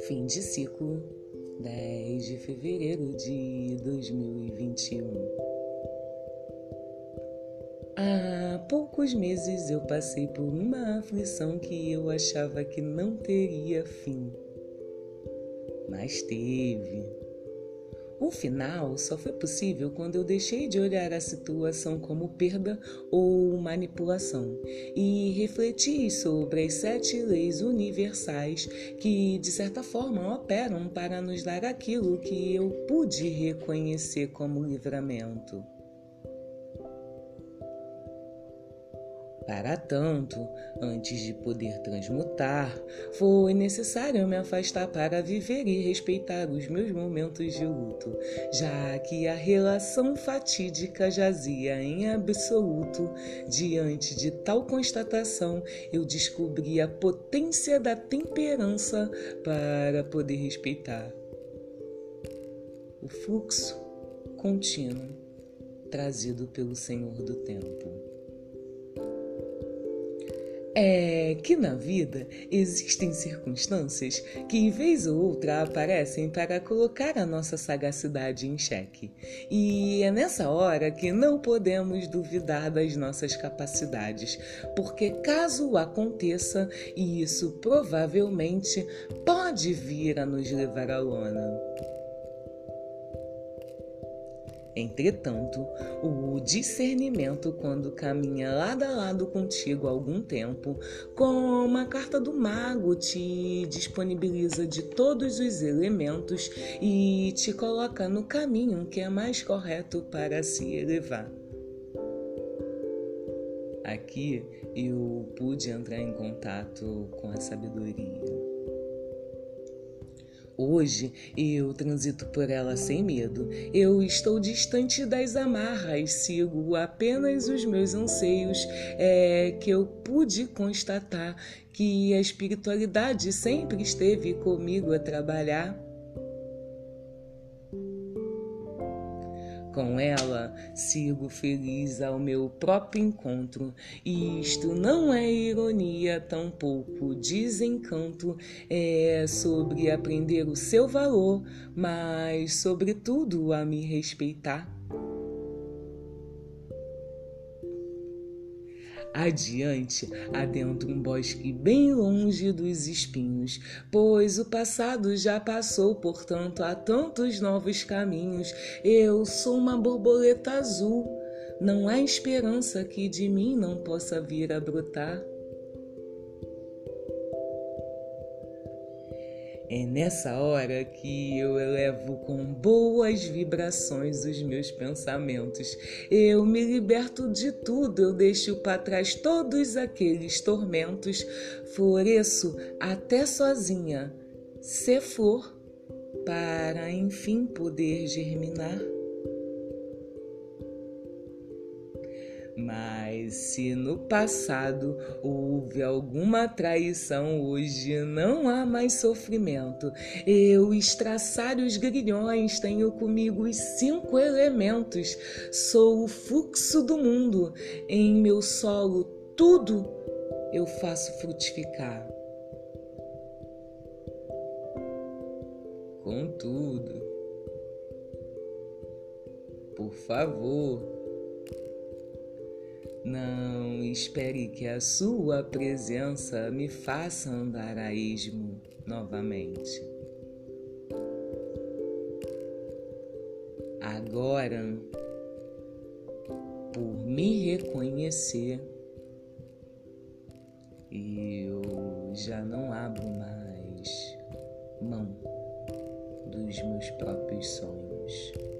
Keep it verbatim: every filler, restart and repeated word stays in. Fim de ciclo, dez de fevereiro de dois mil e vinte e um. Há poucos meses eu passei por uma aflição que eu achava que não teria fim, mas teve. O final só foi possível quando eu deixei de olhar a situação como perda ou manipulação e refleti sobre as sete leis universais que, de certa forma, operam para nos dar aquilo que eu pude reconhecer como livramento. Para tanto, antes de poder transmutar, foi necessário eu me afastar para viver e respeitar os meus momentos de luto, já que a relação fatídica jazia em absoluto. Diante de tal constatação, eu descobri a potência da temperança para poder respeitar o fluxo contínuo trazido pelo Senhor do Tempo. É que na vida existem circunstâncias que, vez ou outra, aparecem para colocar a nossa sagacidade em xeque. E é nessa hora que não podemos duvidar das nossas capacidades, porque caso aconteça, e isso provavelmente pode vir a nos levar à lona. Entretanto, o discernimento, quando caminha lado a lado contigo há algum tempo, como a carta do mago, te disponibiliza de todos os elementos e te coloca no caminho que é mais correto para se elevar. Aqui eu pude entrar em contato com a sabedoria. Hoje eu transito por ela sem medo, eu estou distante das amarras, sigo apenas os meus anseios, é que eu pude constatar que a espiritualidade sempre esteve comigo a trabalhar. Com ela, sigo feliz ao meu próprio encontro. E isto não é ironia, tampouco desencanto. É sobre aprender o seu valor, mas, sobretudo, a me respeitar. Adiante, adentro um bosque bem longe dos espinhos, pois o passado já passou, portanto há tantos novos caminhos. Eu sou uma borboleta azul, não há esperança que de mim não possa vir a brotar. É nessa hora que eu elevo com boas vibrações os meus pensamentos. Eu me liberto de tudo, eu deixo para trás todos aqueles tormentos. Floresço até sozinha, ser flor, para enfim poder germinar. Mas se no passado houve alguma traição, hoje não há mais sofrimento. Eu estraçalho os grilhões, tenho comigo os cinco elementos. Sou o fluxo do mundo, em meu solo tudo eu faço frutificar. Contudo, por favor, não espere que a sua presença me faça andar a esmo novamente. Agora, por me reconhecer, eu já não abro mais mão dos meus próprios sonhos.